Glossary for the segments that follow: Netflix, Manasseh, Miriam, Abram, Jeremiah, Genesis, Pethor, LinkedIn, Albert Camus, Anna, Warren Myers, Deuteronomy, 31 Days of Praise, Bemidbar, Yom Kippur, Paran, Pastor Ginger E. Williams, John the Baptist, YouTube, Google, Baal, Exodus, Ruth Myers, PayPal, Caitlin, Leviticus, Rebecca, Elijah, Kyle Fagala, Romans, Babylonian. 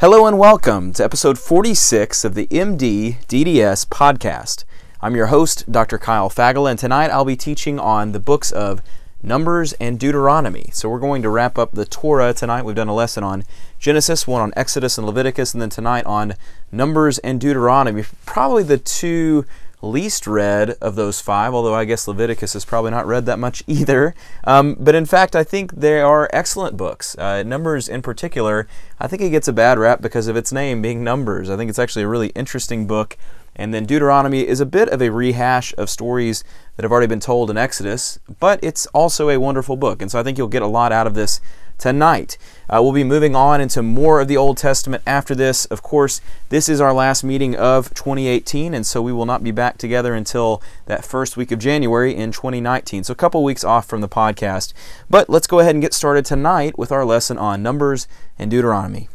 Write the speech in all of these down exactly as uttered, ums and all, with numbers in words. Hello and welcome to episode forty-six of the M D D D S podcast. I'm your host, Doctor Kyle Fagala, and tonight I'll be teaching on the books of Numbers and Deuteronomy. So we're going to wrap up the Torah tonight. We've done a lesson on Genesis, one on Exodus and Leviticus, and then tonight on Numbers and Deuteronomy. Probably the two least read of those five, although I guess Leviticus is probably not read that much either. Um, but in fact, I think they are excellent books. Uh, Numbers in particular, I think it gets a bad rap because of its name being Numbers. I think it's actually a really interesting book. And then Deuteronomy is a bit of a rehash of stories that have already been told in Exodus, but it's also a wonderful book. And so I think you'll get a lot out of this tonight. Uh, we'll be moving on into more of the Old Testament after this. Of course, this is our last meeting of twenty eighteen, and so we will not be back together until that first week of January in twenty nineteen. So a couple weeks off from the podcast. But let's go ahead and get started tonight with our lesson on Numbers and Deuteronomy.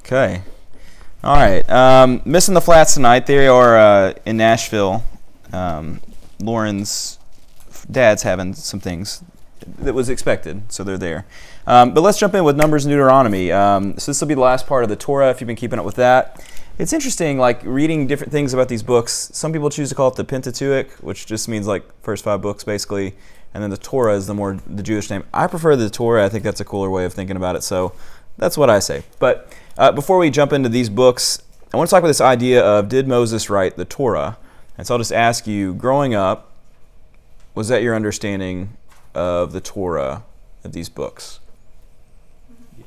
Okay. All right. Um, missing the flats tonight. They are uh, in Nashville. Um, Lauren's dad's having some things that was expected, so they're there. Um, but let's jump in with Numbers and Deuteronomy. Um, so this will be the last part of the Torah, if you've been keeping up with that. It's interesting, like, reading different things about these books. Some people choose to call it the Pentateuch, which just means, like, first five books, basically. And then the Torah is the more the Jewish name. I prefer the Torah. I think that's a cooler way of thinking about it, so that's what I say. But uh, before we jump into these books, I want to talk about this idea of, did Moses write the Torah? And so I'll just ask you, growing up, was that your understanding of the Torah, of these books?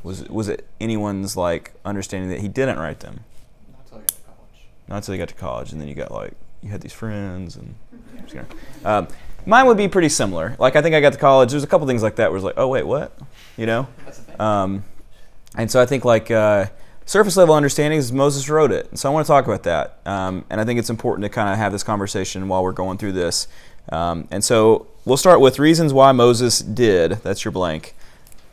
Was was it anyone's, like, understanding that he didn't write them? Not until I got to college. Not until you got to college, and then you got, like, you had these friends, and I'm just kidding. Um, mine would be pretty similar. Like, I think I got to college, there's a couple things like that where it was like, oh wait, what? You know? That's the thing. Um, and so I think, like, uh, surface level understanding is Moses wrote it. And so I want to talk about that. Um, and I think it's important to kind of have this conversation while we're going through this. Um, and so we'll start with reasons why Moses did. That's your blank.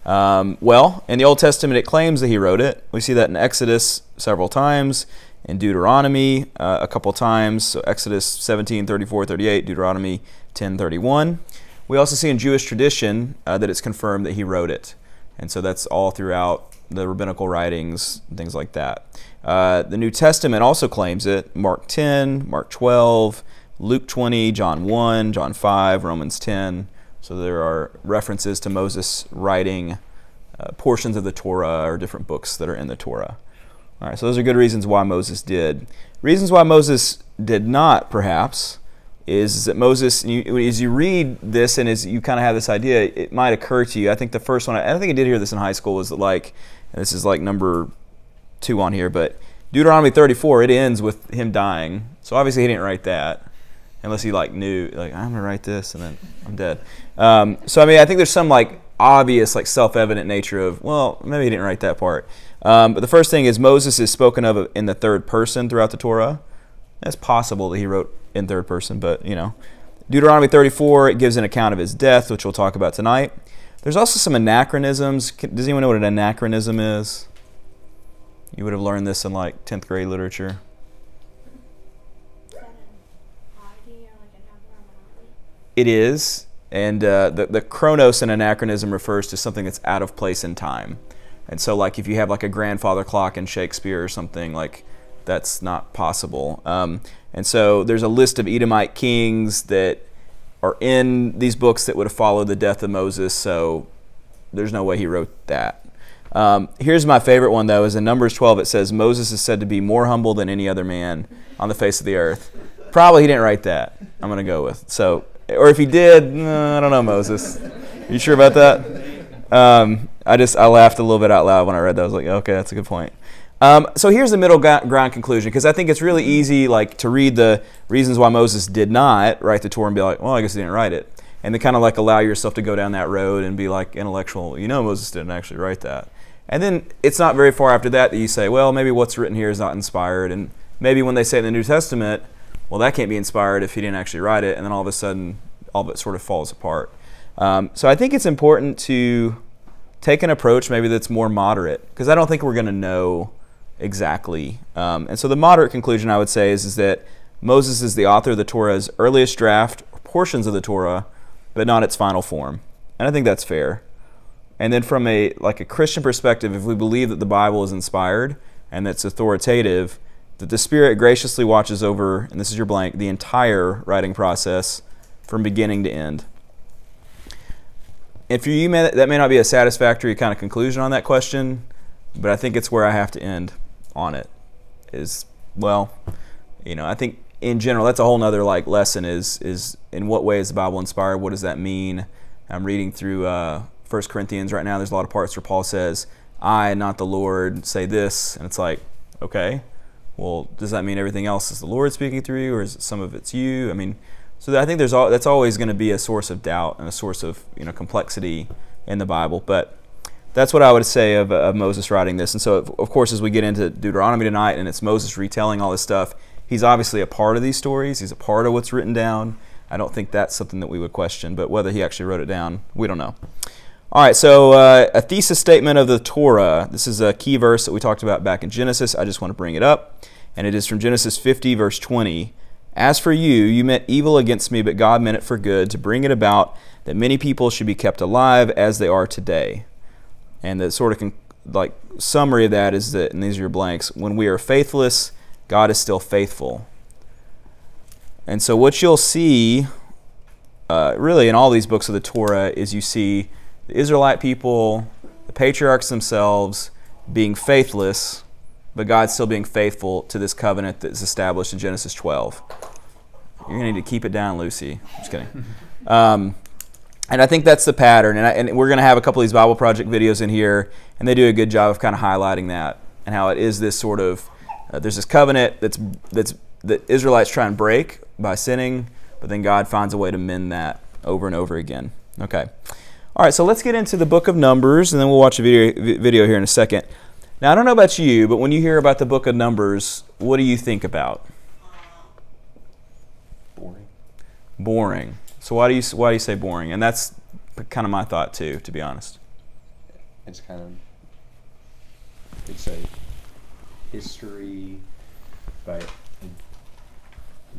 Um, well, in the Old Testament, it claims that he wrote it. We see that in Exodus several times, in Deuteronomy uh, a couple times. So Exodus seventeen, thirty-four, thirty-eight, Deuteronomy ten, thirty-one. We also see in Jewish tradition uh, that it's confirmed that he wrote it. And so that's all throughout the rabbinical writings, things like that. Uh, the New Testament also claims it. Mark ten, Mark twelve, Luke twenty, John one, John five, Romans ten. So there are references to Moses writing uh, portions of the Torah or different books that are in the Torah. All right, so those are good reasons why Moses did. Reasons why Moses did not, perhaps, is that Moses, you, as you read this and as you kind of have this idea, it might occur to you. I think the first one, I, I think I did hear this in high school, was that, like, and this is like number two on here, but Deuteronomy thirty-four, it ends with him dying. So obviously he didn't write that. Unless he, like, knew, like, I'm going to write this and then I'm dead. Um, so, I mean, I think there's some, like, obvious, like, self-evident nature of, well, maybe he didn't write that part. Um, but the first thing is Moses is spoken of in the third person throughout the Torah. It's possible that he wrote in third person, but, you know. Deuteronomy thirty-four, it gives an account of his death, which we'll talk about tonight. There's also some anachronisms. Does anyone know what an anachronism is? You would have learned this in, like, tenth grade literature. It is, and uh, the, the chronos in anachronism refers to something that's out of place in time. And so, like, if you have, like, a grandfather clock in Shakespeare or something, like, that's not possible. Um, and so there's a list of Edomite kings that are in these books that would have followed the death of Moses, so there's no way he wrote that. Um, here's my favorite one, though, is in Numbers twelve, it says, Moses is said to be more humble than any other man on the face of the earth. Probably he didn't write that, I'm going to go with. So. Or if he did, no, I don't know, Moses. You sure about that? Um, I just I laughed a little bit out loud when I read that. I was like, okay, that's a good point. Um, so here's the middle ground conclusion, because I think it's really easy, like, to read the reasons why Moses did not write the Torah and be like, well, I guess he didn't write it, and then kind of, like, allow yourself to go down that road and be, like, intellectual. You know, Moses didn't actually write that, and then it's not very far after that that you say, well, maybe what's written here is not inspired, and maybe when they say it in the New Testament. Well, that can't be inspired if he didn't actually write it, and then all of a sudden, all of it sort of falls apart. Um, so I think it's important to take an approach maybe that's more moderate, because I don't think we're going to know exactly. Um, and so the moderate conclusion, I would say, is, is that Moses is the author of the Torah's earliest draft, or portions of the Torah, but not its final form. And I think that's fair. And then from a like a Christian perspective, if we believe that the Bible is inspired and that's authoritative, that the Spirit graciously watches over, and this is your blank, the entire writing process from beginning to end. And for you, that may not be a satisfactory kind of conclusion on that question, but I think it's where I have to end on it. Is, well, you know, I think in general, that's a whole nother like lesson is, is in what way is the Bible inspired? What does that mean? I'm reading through uh, First Corinthians right now. There's a lot of parts where Paul says, I, not the Lord, say this. And it's like, okay, well, does that mean everything else is the Lord speaking through you, or is some of it's you? I mean, so I think there's all, that's always going to be a source of doubt and a source of, you know, complexity in the Bible. But that's what I would say of, of Moses writing this. And so, of course, as we get into Deuteronomy tonight and it's Moses retelling all this stuff, he's obviously a part of these stories. He's a part of what's written down. I don't think that's something that we would question, but whether he actually wrote it down, we don't know. All right, so uh, a thesis statement of the Torah. This is a key verse that we talked about back in Genesis. I just want to bring it up, and it is from Genesis fifty, verse twenty. As for you, you meant evil against me, but God meant it for good, to bring it about that many people should be kept alive as they are today. And the sort of con- like summary of that is that, and these are your blanks, when we are faithless, God is still faithful. And so what you'll see, uh, really in all these books of the Torah, is you see the Israelite people, the patriarchs themselves, being faithless, but God's still being faithful to this covenant that's established in Genesis twelve. You're going to need to keep it down, Lucy. I'm just kidding. Um, and I think that's the pattern. And, I, and we're going to have a couple of these Bible Project videos in here, and they do a good job of kind of highlighting that and how it is this sort of, uh, there's this covenant that's that's that Israelites try and break by sinning, but then God finds a way to mend that over and over again. Okay. All right, so let's get into the book of Numbers, and then we'll watch a video, video here in a second. Now, I don't know about you, but when you hear about the book of Numbers, what do you think about? Boring. Boring. So why do you why do you say boring? And that's kind of my thought too, to be honest. It's kind of it's a history, but it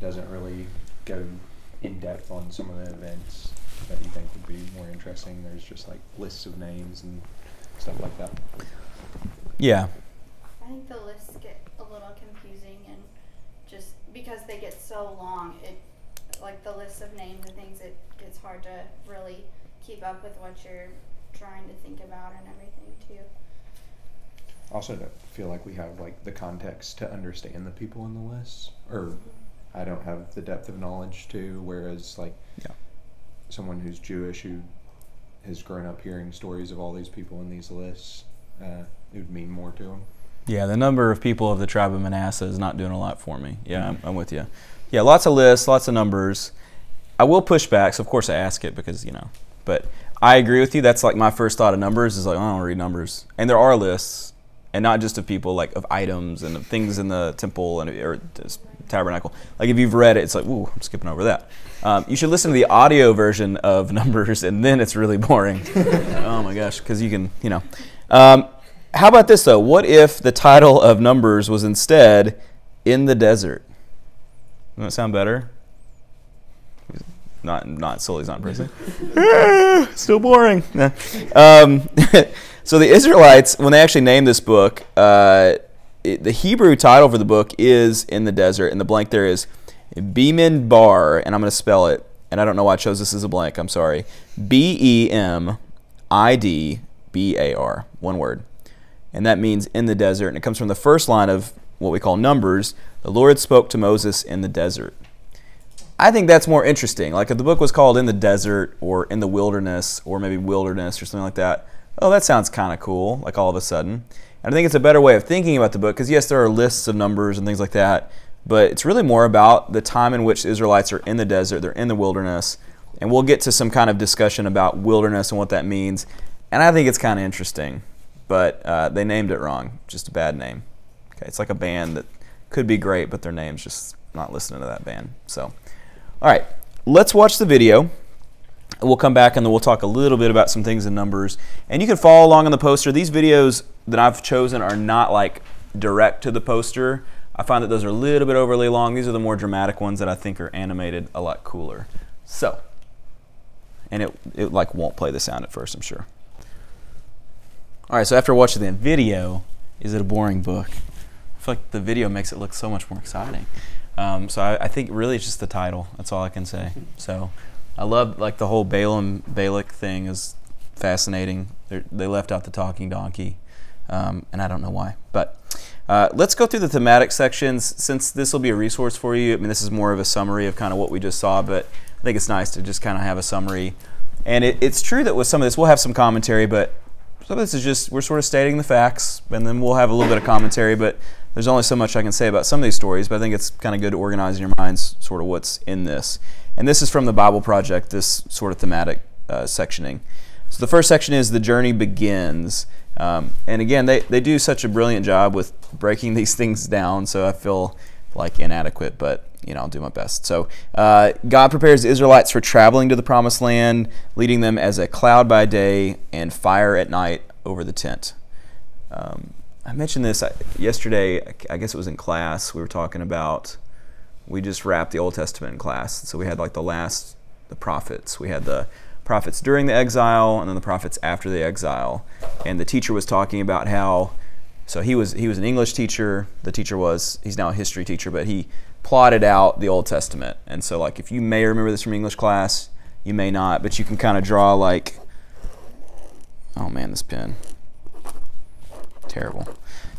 doesn't really go in depth on some of the events that you think would be more interesting. There's just like lists of names and stuff like that. Yeah. I think the lists get a little confusing, and just because they get so long, it like the lists of names and things, it gets hard to really keep up with what you're trying to think about and everything too. Also, don't feel like we have like the context to understand the people in the list, or mm-hmm. I don't have the depth of knowledge to. Whereas like yeah. someone who's Jewish who has grown up hearing stories of all these people in these lists. Uh, it would mean more to them. Yeah, the number of people of the tribe of Manasseh is not doing a lot for me. Yeah, I'm, I'm with you. Yeah, lots of lists, lots of numbers. I will push back, so of course I ask it because, you know. But I agree with you. That's like my first thought of numbers is like, oh, I don't read numbers. And there are lists, and not just of people, like of items and of things in the temple and or tabernacle. Like if you've read it, it's like, ooh, I'm skipping over that. Um, you should listen to the audio version of Numbers, and then it's really boring. Oh my gosh, because you can, you know. Um, how about this though? What if the title of Numbers was instead "In the Desert"? Doesn't that sound better? Not, not Sully's not in prison. Still boring. um, so the Israelites, when they actually named this book, uh, it, the Hebrew title for the book is "In the Desert," and the blank there is Bemin Bar, and I'm going to spell it. And I don't know why I chose this as a blank. I'm sorry. B E M I D B A R, one word. And that means in the desert. And it comes from the first line of what we call Numbers. The Lord spoke to Moses in the desert. I think that's more interesting. Like if the book was called In the Desert or In the Wilderness or maybe Wilderness or something like that, oh, that sounds kind of cool, like all of a sudden. And I think it's a better way of thinking about the book because, yes, there are lists of numbers and things like that, but it's really more about the time in which the Israelites are in the desert, they're in the wilderness. And we'll get to some kind of discussion about wilderness and what that means. And I think it's kind of interesting, but uh, they named it wrong. Just a bad name. Okay, it's like a band that could be great, but their name's just not listening to that band. So, all right, let's watch the video. We'll come back and then we'll talk a little bit about some things in Numbers. And you can follow along on the poster. These videos that I've chosen are not like direct to the poster. I find that those are a little bit overly long. These are the more dramatic ones that I think are animated a lot cooler. So, and it it like won't play the sound at first, I'm sure. All right, so after watching that video, is it a boring book? I feel like the video makes it look so much more exciting. Um, so I, I think really it's just the title. That's all I can say. So I love like the whole Balaam Balak thing is fascinating. They're, they left out the talking donkey, um, and I don't know why. But uh, let's go through the thematic sections since this will be a resource for you. I mean, this is more of a summary of kind of what we just saw, but I think it's nice to just kind of have a summary. And it, it's true that with some of this, we'll have some commentary, but some of this is just we're sort of stating the facts, and then we'll have a little bit of commentary, but there's only so much I can say about some of these stories, but I think it's kind of good to organize in your minds sort of what's in this. And this is from the Bible Project, this sort of thematic uh, sectioning. So the first section is The Journey Begins. Um, and again, they, they do such a brilliant job with breaking these things down, so I feel like inadequate, but you know, I'll do my best. So uh, God prepares the Israelites for traveling to the Promised Land, leading them as a cloud by day and fire at night over the tent. Um, I mentioned this yesterday, I guess it was in class, we were talking about, we just wrapped the Old Testament in class. So we had like the last, the prophets. We had the prophets during the exile and then the prophets after the exile. And the teacher was talking about how, so he was he was an English teacher, the teacher was, he's now a history teacher, but he plotted out the Old Testament. And so like if you may remember this from English class, you may not, but you can kind of draw like, oh man, this pen. Terrible.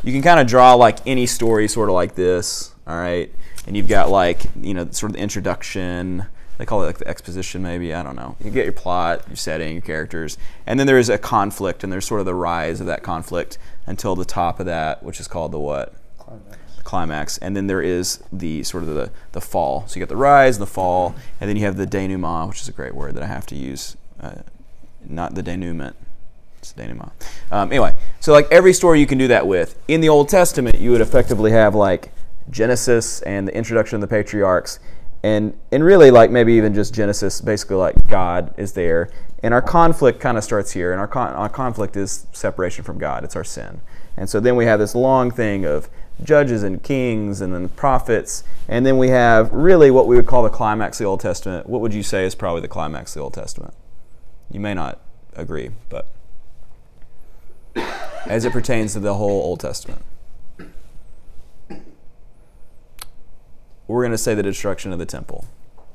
You can kind of draw like any story sort of like this, all right? And you've got like, you know, sort of the introduction. They call it like the exposition maybe, I don't know. You get your plot, your setting, your characters. And then there is a conflict, and there's sort of the rise of that conflict until the top of that, which is called the what? Climax. The climax. And then there is the sort of the, the fall. So you got the rise and the fall, and then you have the denouement, which is a great word that I have to use. Uh, not the denouement. It's denouement. Um, anyway, so like every story you can do that with. In the Old Testament, you would effectively have like Genesis and the introduction of the patriarchs, and and really like maybe even just Genesis, basically like God is there, and our conflict kind of starts here, and our con- our conflict is separation from God. It's our sin, and so then we have this long thing of judges and kings, and then the prophets, and then we have really what we would call the climax of the Old Testament. What would you say is probably the climax of the Old Testament? You may not agree, but as it pertains to the whole Old Testament. We're going to say the destruction of the temple.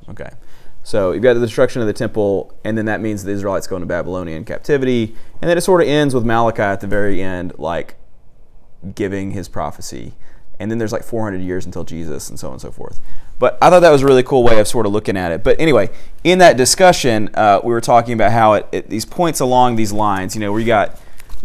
Okay. So you've got the destruction of the temple, and then that means the Israelites go into Babylonian captivity, and then it sort of ends with Malachi at the very end, like giving his prophecy. And then there's like four hundred years until Jesus and so on and so forth. But I thought that was a really cool way of sort of looking at it. But anyway, in that discussion, uh, we were talking about how it, it these points along these lines, you know, where you got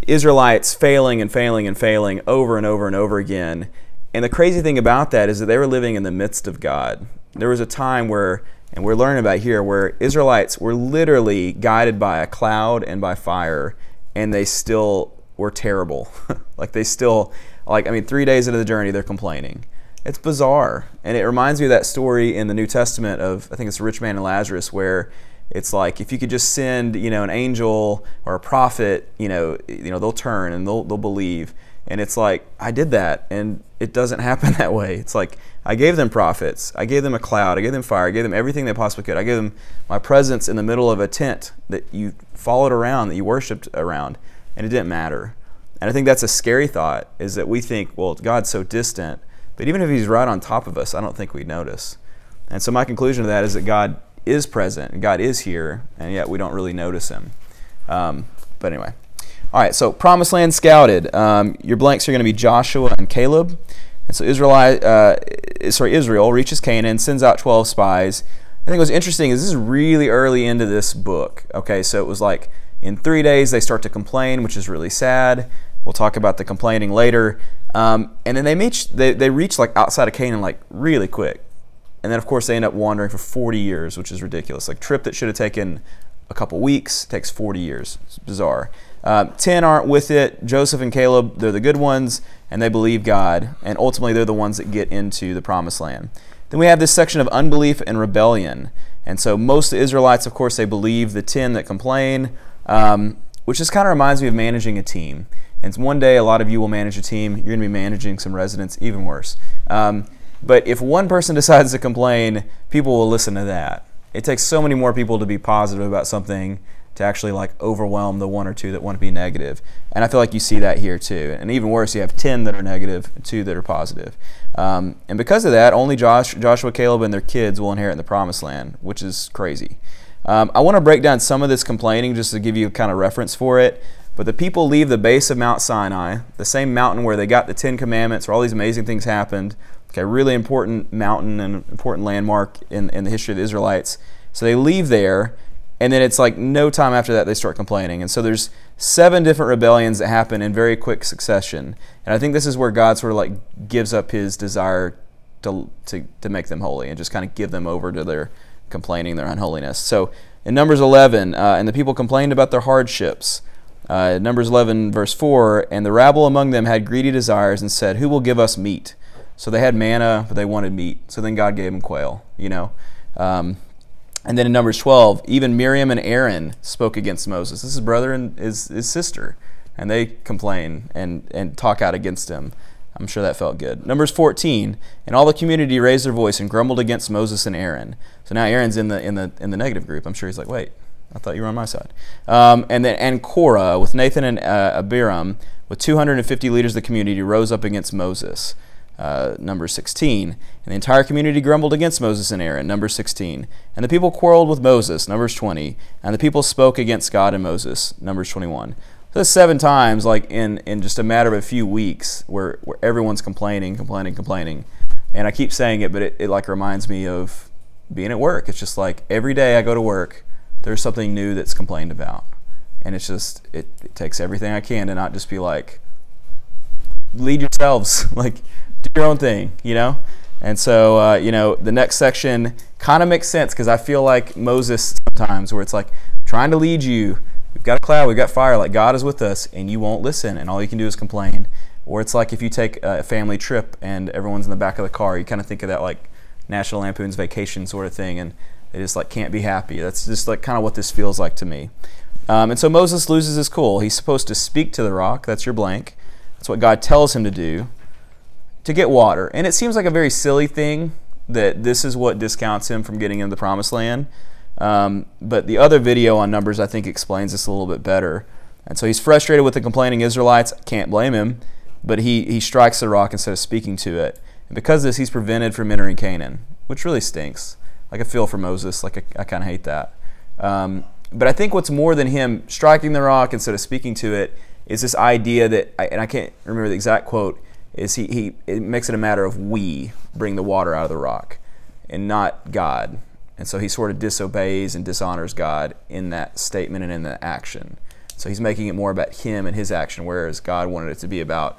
Israelites failing and failing and failing over and over and over again. And the crazy thing about that is that they were living in the midst of God. There was a time where, and we're learning about here, where Israelites were literally guided by a cloud and by fire, and they still were terrible. Like they still, like I mean, three days into the journey, they're complaining. It's bizarre. And it reminds me of that story in the New Testament of, I think it's the rich man and Lazarus, where it's like if you could just send, you know, an angel or a prophet, you know, you know, they'll turn and they'll they'll believe. And it's like, I did that, and it doesn't happen that way. It's like, I gave them prophets, I gave them a cloud, I gave them fire, I gave them everything they possibly could. I gave them my presence in the middle of a tent that you followed around, that you worshiped around, and it didn't matter. And I think that's a scary thought, is that we think, well, God's so distant, but even if he's right on top of us, I don't think we'd notice. And so my conclusion to that is that God is present, and God is here, and yet we don't really notice him. Um, but anyway. All right, so Promised Land scouted. Um, your blanks are going to be Joshua and Caleb. And so Israel, uh, sorry, Israel reaches Canaan, sends out twelve spies. I think what's interesting is this is really early into this book. Okay, so it was like in three days they start to complain, which is really sad. We'll talk about the complaining later. Um, and then they reach, they, they reach like outside of Canaan like really quick. And then, of course, they end up wandering for forty years, which is ridiculous. Like trip that should have taken a couple weeks takes forty years. It's bizarre. Um, ten aren't with it. Joseph and Caleb, they're the good ones, and they believe God, and ultimately they're the ones that get into the Promised Land. Then we have this section of unbelief and rebellion. And so most of the Israelites, of course, they believe the ten that complain, um, which just kind of reminds me of managing a team. And one day a lot of you will manage a team. You're going to be managing some residents, even worse. Um, but if one person decides to complain, people will listen to that. It takes so many more people to be positive about something to actually like overwhelm the one or two that want to be negative. And I feel like you see that here too. And even worse, you have ten that are negative, two that are positive. Um, and because of that, only Josh, Joshua, Caleb, and their kids will inherit in the Promised Land, which is crazy. Um, I want to break down some of this complaining just to give you kind of reference for it. But the people leave the base of Mount Sinai, the same mountain where they got the Ten Commandments, where all these amazing things happened. Okay, really important mountain and important landmark in, in the history of the Israelites. So they leave there, and then it's like no time after that they start complaining. And so there's seven different rebellions that happen in very quick succession. And I think this is where God sort of like gives up his desire to to, to make them holy and just kind of give them over to their complaining, their unholiness. So in Numbers eleven, uh, and the people complained about their hardships. Uh, Numbers eleven, verse four, and the rabble among them had greedy desires and said, who will give us meat? So they had manna, but they wanted meat. So then God gave them quail, you know. Um, and then in Numbers twelve, even Miriam and Aaron spoke against Moses. This is brother and his, his sister. And they complain and, and talk out against him. I'm sure that felt good. Numbers fourteen, and all the community raised their voice and grumbled against Moses and Aaron. So now Aaron's in the in the, in the negative group. I'm sure he's like, wait. I thought you were on my side. Um, and then and Korah, with Nathan and uh, Abiram, with two hundred fifty leaders of the community, rose up against Moses. Uh, number sixteen. And the entire community grumbled against Moses and Aaron. Number sixteen. And the people quarreled with Moses. Numbers twenty. And the people spoke against God and Moses. Numbers twenty-one. So that's seven times, like in, in just a matter of a few weeks, where, where everyone's complaining, complaining, complaining. And I keep saying it, but it, it like reminds me of being at work. It's just like every day I go to work, there's something new that's complained about. And it's just, it, it takes everything I can to not just be like, lead yourselves, like do your own thing, you know? And so, uh, you know, the next section kind of makes sense because I feel like Moses sometimes where it's like, trying to lead you, we've got a cloud, we've got fire, like God is with us and you won't listen and all you can do is complain. Or it's like if you take a family trip and everyone's in the back of the car, you kind of think of that like National Lampoon's Vacation sort of thing. And they just like can't be happy. That's just like kind of what this feels like to me. Um, and so Moses loses his cool. He's supposed to speak to the rock. That's your blank. That's what God tells him to do, to get water. And it seems like a very silly thing that this is what discounts him from getting into the Promised Land. Um, but the other video on Numbers, I think, explains this a little bit better. And so he's frustrated with the complaining Israelites. Can't blame him. But he, he strikes the rock instead of speaking to it. And because of this, he's prevented from entering Canaan, which really stinks. Like I feel for Moses, like I, I kind of hate that. Um, but I think what's more than him striking the rock instead of speaking to it is this idea that, I, and I can't remember the exact quote, is he, he it makes it a matter of we bring the water out of the rock and not God. And so he sort of disobeys and dishonors God in that statement and in that action. So he's making it more about him and his action, whereas God wanted it to be about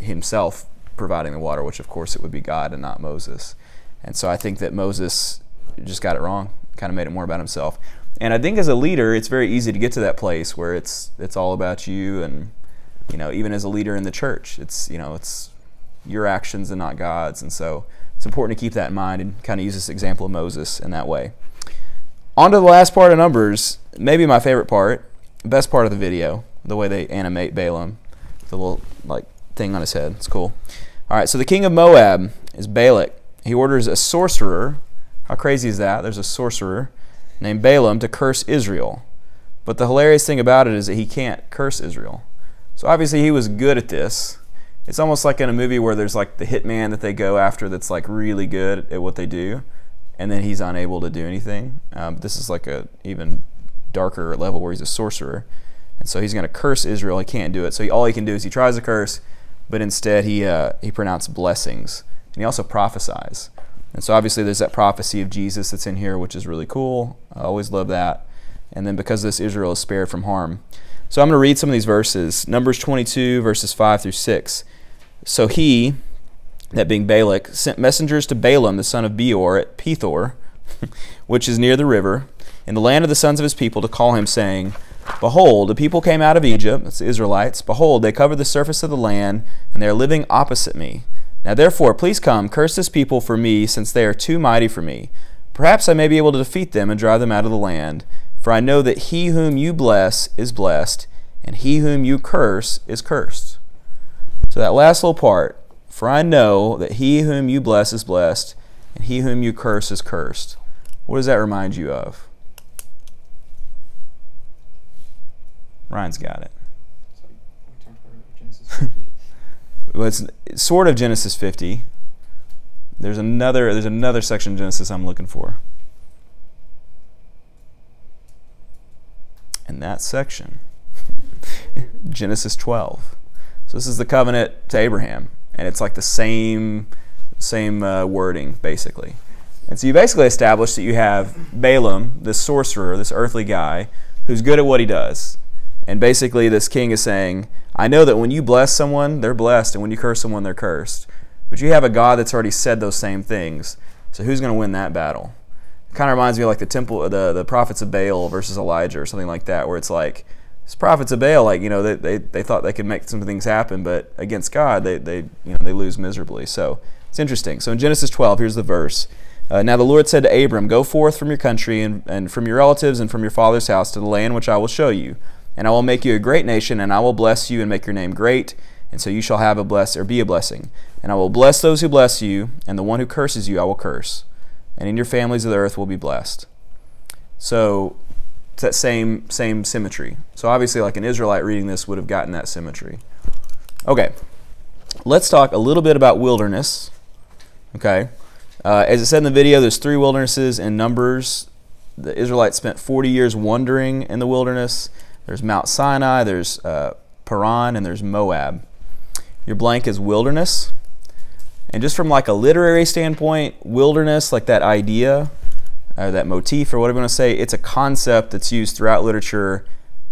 himself providing the water, which of course it would be God and not Moses. And so I think that Moses just got it wrong, kind of made it more about himself. And I think as a leader, it's very easy to get to that place where it's it's all about you. And you know, even as a leader in the church, it's you know, it's your actions and not God's. And so it's important to keep that in mind and kind of use this example of Moses in that way. On to the last part of Numbers, maybe my favorite part, the best part of the video, the way they animate Balaam, the little like thing on his head. It's cool. All right, so the king of Moab is Balak. He orders a sorcerer. How crazy is that? There's a sorcerer named Balaam to curse Israel. But the hilarious thing about it is that he can't curse Israel. So obviously he was good at this. It's almost like in a movie where there's like the hitman that they go after that's like really good at what they do, and then he's unable to do anything. Um, this is like a even darker level where he's a sorcerer. And so he's going to curse Israel. He can't do it. So he, all he can do is he tries to curse, but instead he, uh, he pronounced blessings. And he also prophesies. And so obviously there's that prophecy of Jesus that's in here, which is really cool. I always love that. And then because of this, Israel is spared from harm. So I'm going to read some of these verses. Numbers twenty-two, verses five through six. So he, that being Balak, sent messengers to Balaam, the son of Beor, at Pethor, which is near the river, in the land of the sons of his people, to call him, saying, Behold, the people came out of Egypt, that's the Israelites. Behold, they covered the surface of the land, and they are living opposite me. Now therefore, please come, curse this people for me, since they are too mighty for me. Perhaps I may be able to defeat them and drive them out of the land. For I know that he whom you bless is blessed, and he whom you curse is cursed. So that last little part, for I know that he whom you bless is blessed, and he whom you curse is cursed. What does that remind you of? Ryan's got it. So we talked about Genesis fifty. Well, it's sort of Genesis fifty. There's another there's another section of Genesis I'm looking for. And that section, Genesis twelve. So this is the covenant to Abraham, and it's like the same same uh, wording basically. And so you basically establish that you have Balaam, this sorcerer, this earthly guy, who's good at what he does. And basically this king is saying, I know that when you bless someone, they're blessed, and when you curse someone, they're cursed. But you have a God that's already said those same things, so who's going to win that battle? It kind of reminds me of like the temple, the, the prophets of Baal versus Elijah or something like that, where it's like, these prophets of Baal, like, you know, they, they, they thought they could make some things happen, but against God, they, they, you know, they lose miserably. So it's interesting. So in Genesis twelve, here's the verse. Uh, now the Lord said to Abram, go forth from your country and, and from your relatives and from your father's house to the land which I will show you. And I will make you a great nation, and I will bless you and make your name great, and so you shall have a bless or be a blessing. And I will bless those who bless you, and the one who curses you I will curse. And in your families of the earth will be blessed. So it's that same same symmetry. So obviously like an Israelite reading this would have gotten that symmetry. Okay, let's talk a little bit about wilderness. Okay, uh, as it said in the video, there's three wildernesses in Numbers. The Israelites spent forty years wandering in the wilderness. There's Mount Sinai, there's uh, Paran, and there's Moab. Your blank is wilderness. And just from like a literary standpoint, wilderness, like that idea, or that motif, or whatever you want to say, it's a concept that's used throughout literature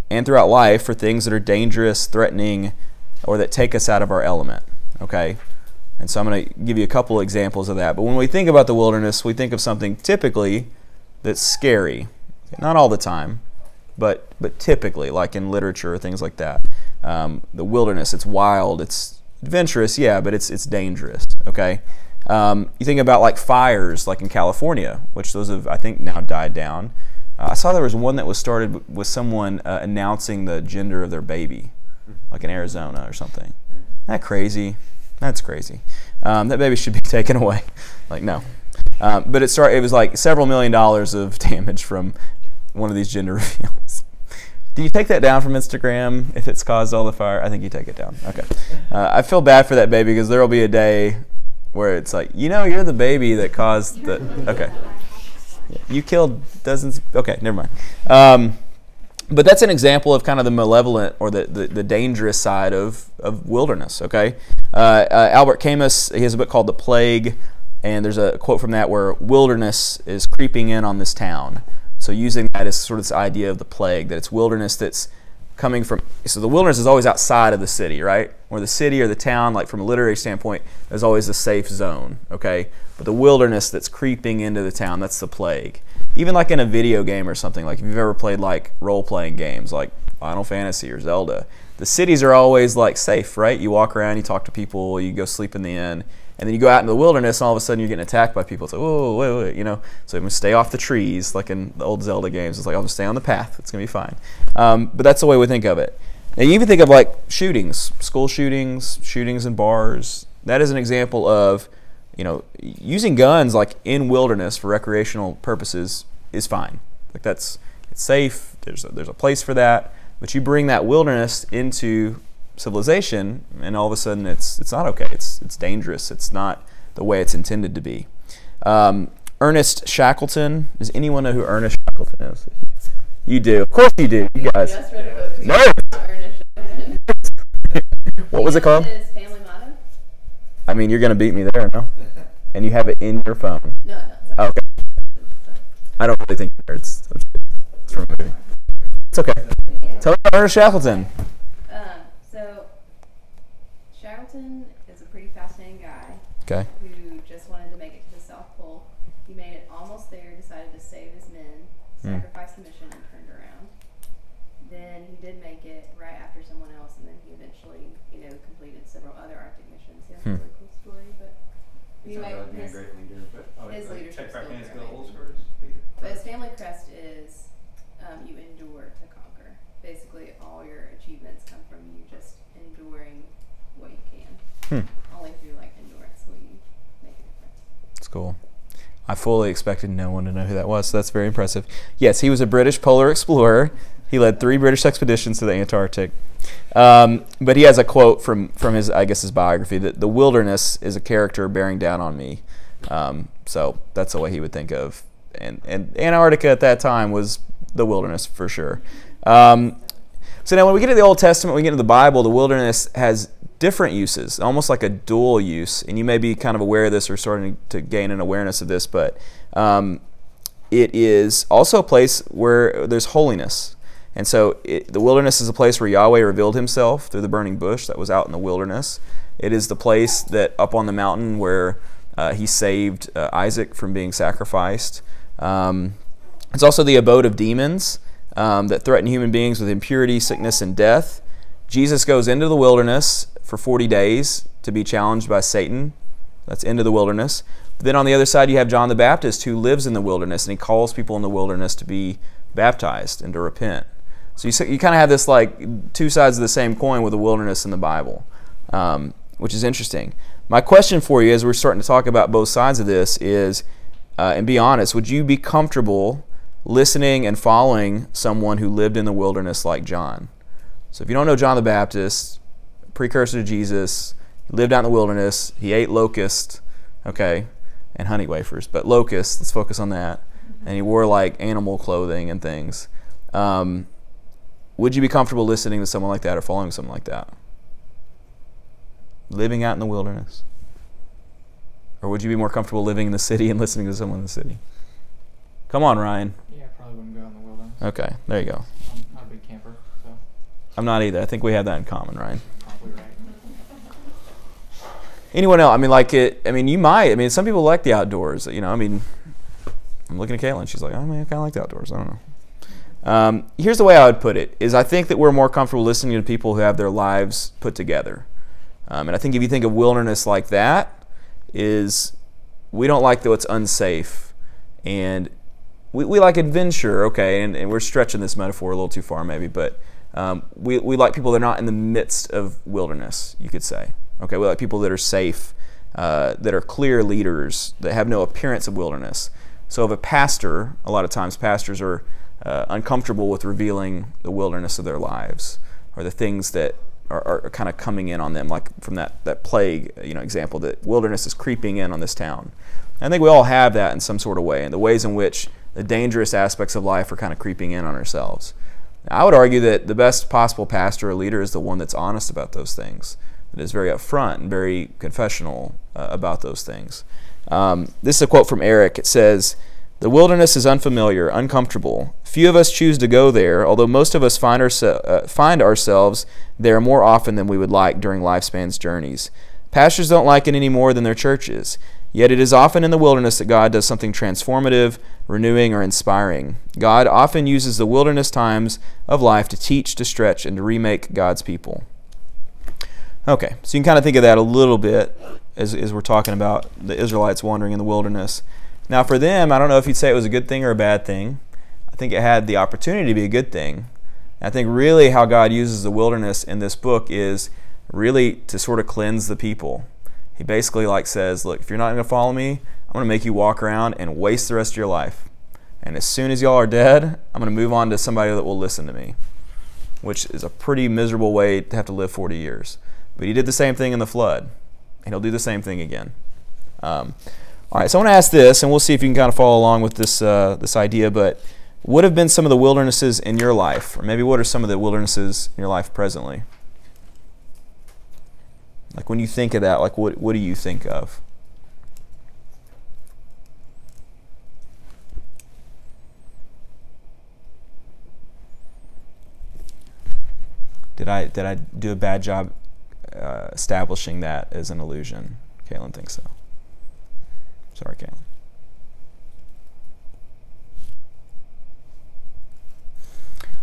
and throughout life for things that are dangerous, threatening, or that take us out of our element, okay? And so I'm going to give you a couple examples of that. But when we think about the wilderness, we think of something typically that's scary. Not all the time. But but typically, like in literature or things like that, um, the wilderness, it's wild, it's adventurous, yeah, but it's it's dangerous, okay? Um, you think about like fires, like in California, which those have, I think, now died down. Uh, I saw there was one that was started with someone uh, announcing the gender of their baby, like in Arizona or something. Isn't that crazy? That's crazy. Um, that baby should be taken away. Like, no. Um, but it started, it was like several million dollars of damage from one of these gender reveals. Do you take that down from Instagram if it's caused all the fire? I think you take it down. Okay. Uh, I feel bad for that baby because there will be a day where it's like, you know, you're the baby that caused the... Okay. You killed dozens... Okay, never mind. Um, but that's an example of kind of the malevolent or the, the, the dangerous side of, of wilderness, okay? Uh, uh, Albert Camus, he has a book called The Plague, and there's a quote from that where wilderness is creeping in on this town. So using that as sort of this idea of the plague, that it's wilderness that's coming from... So the wilderness is always outside of the city, right? Or the city or the town, like from a literary standpoint, there's always a safe zone, okay? But the wilderness that's creeping into the town, that's the plague. Even like in a video game or something, like if you've ever played like role-playing games, like Final Fantasy or Zelda, the cities are always like safe, right? You walk around, you talk to people, you go sleep in the inn, and then you go out into the wilderness, and all of a sudden you're getting attacked by people. It's like, whoa, wait, wait, you know. So I'm going to stay off the trees, like in the old Zelda games. It's like, I'm going to stay on the path. It's going to be fine. Um, but that's the way we think of it. Now, you even think of, like, shootings, school shootings, shootings in bars. That is an example of, you know, using guns, like, in wilderness for recreational purposes is fine. Like, that's, it's safe. There's a, there's a place for that. But you bring that wilderness into civilization, and all of a sudden it's it's not okay. It's it's dangerous. It's not the way it's intended to be. Um, Ernest Shackleton. Does anyone know who Ernest Shackleton is? You do. Of course you do, you guys. No. What was it called? Family Motto. I mean, you're going to beat me there, no? And you have it in your phone. No, no. Oh, okay. I don't really think it's, it's from a movie. It's okay. Yeah. Tell me about Ernest Shackleton. Shackleton is a pretty fascinating guy, okay, who just wanted to make it to the South Pole. He made it almost there, decided to save his men, mm. sacrificed the mission, and turned around. Then he did make it right after someone else, and then he eventually, you know, completed several other Arctic missions. He has hmm. a really cool story, but he might really be a great leader. But oh, his like leadership is still leader. But his family crest is um, you endure to conquer. Basically, all your achievements come from you just enduring what you can. Hmm. Only through like endurance will you make a difference. That's cool. I fully expected no one to know who that was, so that's very impressive. Yes, he was a British polar explorer. He led three British expeditions to the Antarctic. Um, but he has a quote from, from his, I guess, his biography, that the wilderness is a character bearing down on me. Um, so that's the way he would think of. And, and Antarctica at that time was the wilderness for sure. Um, so now when we get to the Old Testament, we get to the Bible, the wilderness has different uses, almost like a dual use. And you may be kind of aware of this or starting to gain an awareness of this, but um, it is also a place where there's holiness. And so it, the wilderness is a place where Yahweh revealed himself through the burning bush that was out in the wilderness. It is the place that up on the mountain where uh, he saved uh, Isaac from being sacrificed. Um, it's also the abode of demons um, that threaten human beings with impurity, sickness, and death. Jesus goes into the wilderness for forty days to be challenged by Satan. That's into the wilderness. But then on the other side, you have John the Baptist, who lives in the wilderness, and he calls people in the wilderness to be baptized and to repent. So you, you kind of have this like two sides of the same coin with the wilderness in the Bible, um, which is interesting. My question for you as we're starting to talk about both sides of this is, uh, and be honest, would you be comfortable listening and following someone who lived in the wilderness like John? So if you don't know John the Baptist, precursor to Jesus, he lived out in the wilderness, he ate locusts, okay, and honey wafers, but locusts, let's focus on that. And he wore like animal clothing and things. Um, Would you be comfortable listening to someone like that or following someone like that? Living out in the wilderness? Or would you be more comfortable living in the city and listening to someone in the city? Come on, Ryan. Yeah, I probably wouldn't go out in the wilderness. Okay, there you go. I'm not a big camper, so. I'm not either. I think we have that in common, Ryan. Probably right. Anyone else? I mean, like it, I mean, you might. I mean, some people like the outdoors. You know, I mean, I'm looking at Caitlin. She's like, oh, man, I kind of like the outdoors. I don't know. Um, here's the way I would put it, is I think that we're more comfortable listening to people who have their lives put together. Um, and I think if you think of wilderness like that, is we don't like what's unsafe. And we, we like adventure, okay, and, and we're stretching this metaphor a little too far maybe, but um, we, we like people that are not in the midst of wilderness, you could say. Okay, we like people that are safe, uh, that are clear leaders, that have no appearance of wilderness. So if a pastor, a lot of times pastors are Uh, uncomfortable with revealing the wilderness of their lives or the things that are, are kind of coming in on them, like from that, that plague you know, example, that wilderness is creeping in on this town. And I think we all have that in some sort of way, and the ways in which the dangerous aspects of life are kind of creeping in on ourselves. Now, I would argue that the best possible pastor or leader is the one that's honest about those things, that is very upfront and very confessional uh, about those things. Um, this is a quote from Eric. It says, "The wilderness is unfamiliar, uncomfortable. Few of us choose to go there, although most of us find, ourse- uh, find ourselves there more often than we would like during lifespan's journeys. Pastors don't like it any more than their churches. Yet it is often in the wilderness that God does something transformative, renewing, or inspiring. God often uses the wilderness times of life to teach, to stretch, and to remake God's people." Okay, so you can kind of think of that a little bit as, as we're talking about the Israelites wandering in the wilderness. Now for them, I don't know if you'd say it was a good thing or a bad thing. I think it had the opportunity to be a good thing. And I think really how God uses the wilderness in this book is really to sort of cleanse the people. He basically like says, look, if you're not going to follow me, I'm going to make you walk around and waste the rest of your life. And as soon as y'all are dead, I'm going to move on to somebody that will listen to me, which is a pretty miserable way to have to live forty years. But he did the same thing in the flood, and he'll do the same thing again. Um, All right, so I want to ask this, and we'll see if you can kind of follow along with this uh, this idea, but what have been some of the wildernesses in your life? Or maybe what are some of the wildernesses in your life presently? Like when you think of that, like what, what do you think of? Did I, did I do a bad job uh, establishing that as an illusion? Caitlin thinks so. Sorry, Caitlin.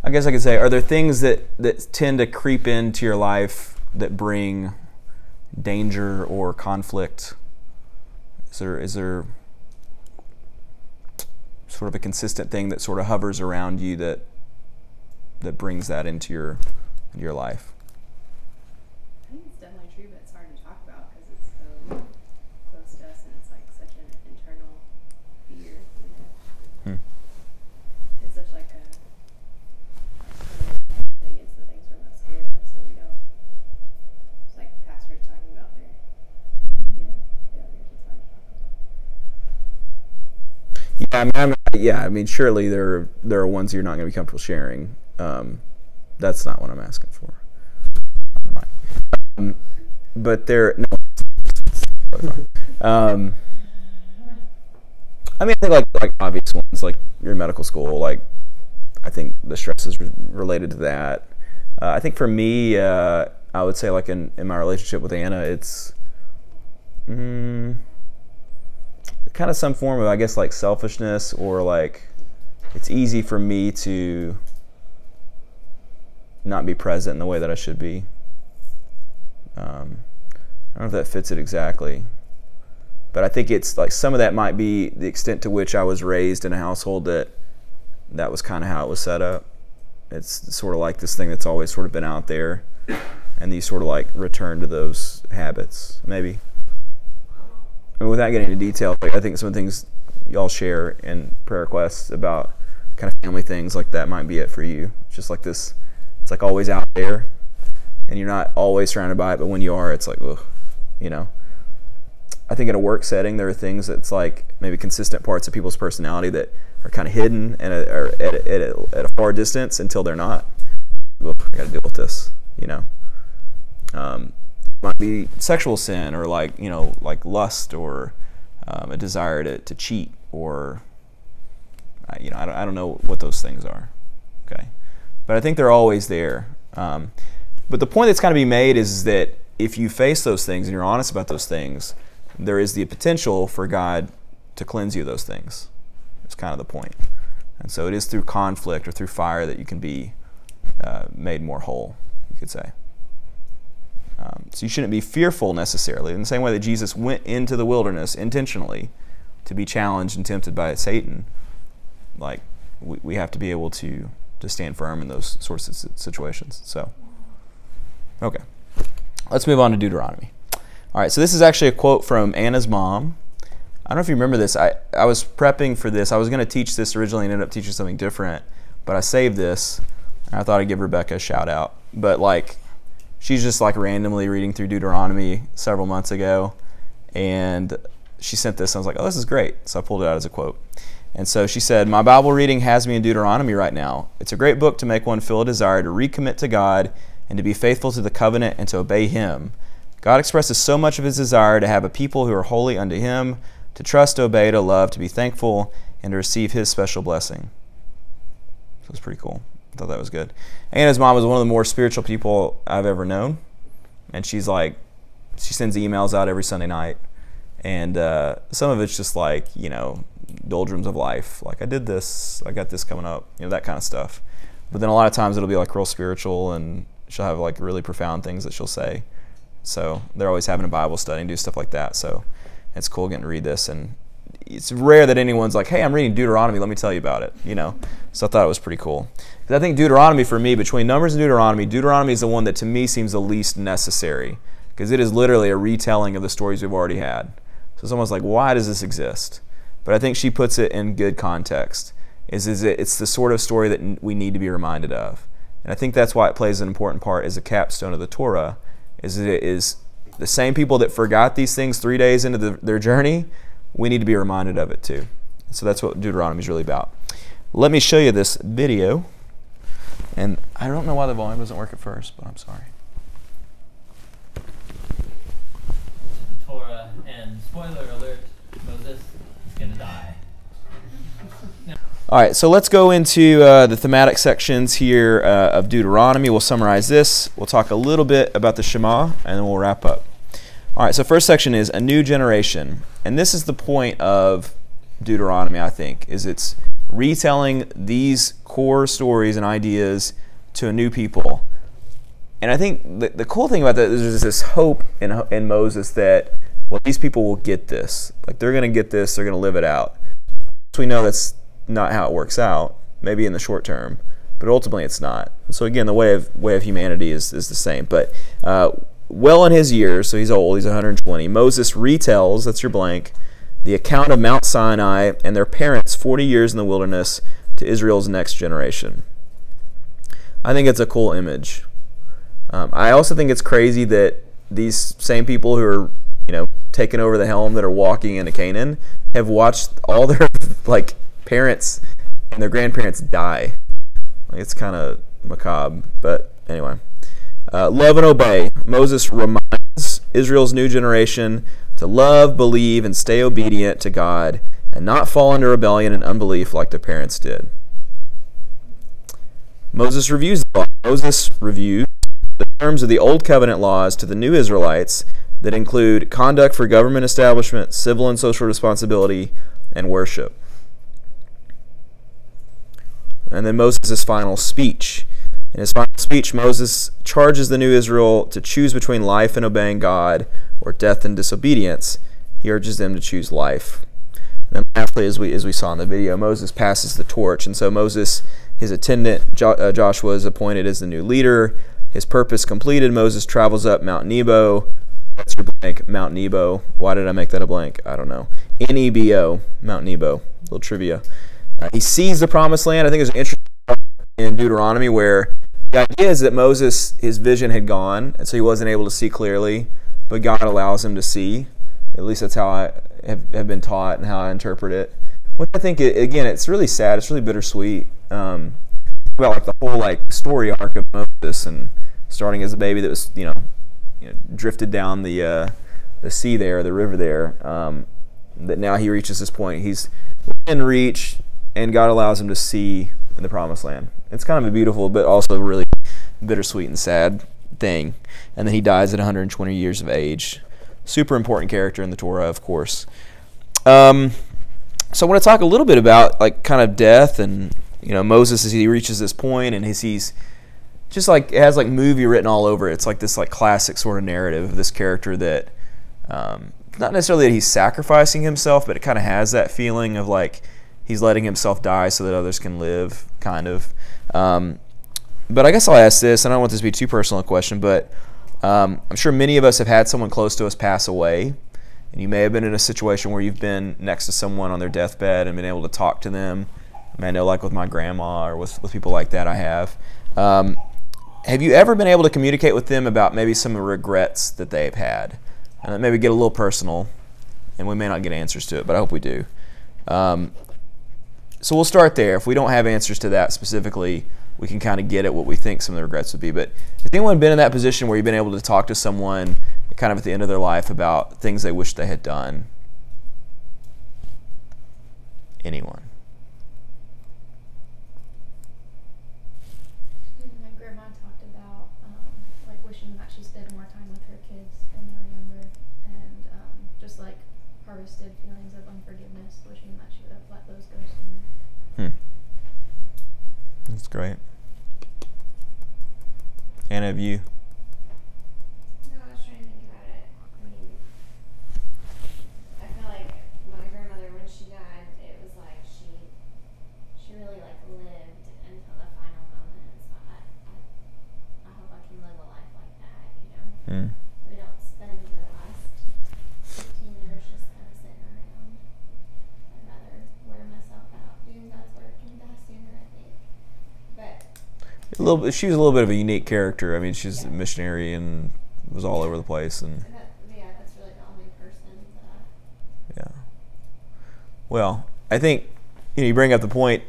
I guess I could say, are there things that, that tend to creep into your life that bring danger or conflict? Is there, is there sort of a consistent thing that sort of hovers around you that that brings that into your into your life? I think it's definitely true, but it's hard to talk about because it's so close to us and it's like such an internal fear, you know? Hmm. It's such like a I mean, I'm not, yeah, I mean, surely there are, there are ones you're not going to be comfortable sharing. Um, that's not what I'm asking for. Um, but there, no. Um, I mean, I think like like obvious ones, like your medical school. Like, I think the stress is re- related to that. Uh, I think for me, uh, I would say like in, in my relationship with Anna, it's mm, kind of some form of, I guess, like selfishness, or like it's easy for me to not be present in the way that I should be. Um, I don't know if that fits it exactly, but I think it's like some of that might be the extent to which I was raised in a household that that was kind of how it was set up. It's sort of like this thing that's always sort of been out there, and you sort of like return to those habits, maybe. I mean, without getting into detail, like I think some of the things y'all share in prayer requests about kind of family things like that might be it for you. It's just like this, it's like always out there, and you're not always surrounded by it, but when you are, it's like, ugh, you know. I think in a work setting, there are things that's like maybe consistent parts of people's personality that are kind of hidden and are at a, at, a, at a far distance until they're not. Well, I got to deal with this, you know. Um, it might be sexual sin, or like, you know, like lust, or um, a desire to, to cheat, or, you know, I don't, I don't know what those things are, okay. But I think they're always there. Um, but the point that's kind of being made is that if you face those things and you're honest about those things, there is the potential for God to cleanse you of those things. It's kind of the point. And so it is through conflict or through fire that you can be uh, made more whole, you could say. Um, so you shouldn't be fearful necessarily, in the same way that Jesus went into the wilderness intentionally to be challenged and tempted by Satan. Like, we, we have to be able to, to stand firm in those sorts of situations. So, okay. Let's move on to Deuteronomy. All right, so this is actually a quote from Anna's mom. I don't know if you remember this. I, I was prepping for this. I was going to teach this originally and ended up teaching something different, but I saved this, and I thought I'd give Rebecca a shout out. But like, she's just like randomly reading through Deuteronomy several months ago, and she sent this, and I was like, oh, this is great. So I pulled it out as a quote. And so she said, my Bible reading has me in Deuteronomy right now. It's a great book to make one feel a desire to recommit to God and to be faithful to the covenant and to obey Him. God expresses so much of His desire to have a people who are holy unto Him, to trust, to obey, to love, to be thankful, and to receive His special blessing. So it's pretty cool. I thought that was good. Anna's mom was one of the more spiritual people I've ever known. And she's like, she sends emails out every Sunday night. And uh, some of it's just like, you know, doldrums of life. Like, I did this, I got this coming up, you know, that kind of stuff. But then a lot of times it'll be like real spiritual, and she'll have like really profound things that she'll say. So they're always having a Bible study and do stuff like that. So it's cool getting to read this. And it's rare that anyone's like, hey, I'm reading Deuteronomy. Let me tell you about it, you know. So I thought it was pretty cool. Because I think Deuteronomy for me, between Numbers and Deuteronomy, Deuteronomy is the one that to me seems the least necessary. Because it is literally a retelling of the stories we've already had. So it's almost like, why does this exist? But I think she puts it in good context. Is, is it, it's the sort of story that we need to be reminded of. And I think that's why it plays an important part as a capstone of the Torah. Is that it is the same people that forgot these things three days into the, their journey, we need to be reminded of it too. So that's what Deuteronomy is really about. Let me show you this video. And I don't know why the volume doesn't work at first, but I'm sorry. Torah, and spoiler alert, Moses is going to die. All right, so let's go into uh, the thematic sections here uh, of Deuteronomy. We'll summarize this. We'll talk a little bit about the Shema, and then we'll wrap up. All right, so first section is a new generation. And this is the point of Deuteronomy, I think, is it's retelling these core stories and ideas to a new people. And I think the, the cool thing about that is there's this hope in, in Moses that, well, these people will get this. Like, they're going to get this. They're going to live it out. So we know that's not how it works out, maybe in the short term, but ultimately it's not. So again, the way of way of humanity is, is the same. But uh, well in his years, so he's old, he's one hundred twenty, Moses retells, that's your blank, the account of Mount Sinai and their parents' forty years in the wilderness to Israel's next generation. I think it's a cool image. Um, I also think it's crazy that these same people who are, you know, taking over the helm that are walking into Canaan have watched all their like parents and their grandparents die. Like, it's kind of macabre, but anyway. Uh, love and obey. Moses reminds Israel's new generation to love, believe, and stay obedient to God and not fall into rebellion and unbelief like their parents did. Moses reviews the law. Moses reviews the terms of the Old Covenant laws to the new Israelites that include conduct for government establishment, civil and social responsibility, and worship. And then Moses' final speech. In his final speech, Moses charges the new Israel to choose between life and obeying God or death and disobedience. He urges them to choose life. And then lastly, as we, as we saw in the video, Moses passes the torch. And so Moses, his attendant, Jo- uh, Joshua, is appointed as the new leader. His purpose completed, Moses travels up Mount Nebo. That's your blank, Mount Nebo. Why did I make that a blank? I don't know. N E B O, Mount Nebo. A little trivia. Uh, he sees the promised land. I think there's an interesting part in Deuteronomy where the idea is that Moses, his vision had gone, and so he wasn't able to see clearly, but God allows him to see. At least that's how I have, have been taught and how I interpret it. Which I think, it, again, it's really sad. It's really bittersweet. Um, about like the whole like story arc of Moses and starting as a baby that was, you know, You know, drifted down the uh, the sea there, the river there, um, that now he reaches this point. He's within reach, and God allows him to see in the promised land. It's kind of a beautiful, but also really bittersweet and sad thing. And then he dies at one hundred twenty years of age. Super important character in the Torah, of course. Um, so I want to talk a little bit about like kind of death and, you know, Moses as he reaches this point and he sees... Just like it has like movie written all over it. It's like this like classic sort of narrative of this character that, um, not necessarily that he's sacrificing himself, but it kind of has that feeling of like he's letting himself die so that others can live, kind of. Um, but I guess I'll ask this, and I don't want this to be too personal a question, but um, I'm sure many of us have had someone close to us pass away, and you may have been in a situation where you've been next to someone on their deathbed and been able to talk to them. I mean, I know like with my grandma or with, with people like that I have. Um, Have you ever been able to communicate with them about maybe some of the regrets that they've had? And maybe get a little personal, and we may not get answers to it, but I hope we do. Um, so we'll start there. If we don't have answers to that specifically, we can kind of get at what we think some of the regrets would be. But has anyone been in that position where you've been able to talk to someone kind of at the end of their life about things they wish they had done? Anyone? Feelings of unforgiveness, wishing that she would have let those go sooner. Hmm. That's great. Anna, have you? No, I was trying to think about it. I mean, I feel like my grandmother, when she died, it was like she she really like lived until the final moment. So I, I, I hope I can live a life like that, you know? Hmm. A little bit, she was a little bit of a unique character. I mean, she's yeah. a missionary and was all over the place. And that, yeah, that's really the only person. That I... Yeah. Well, I think you know you bring up the point.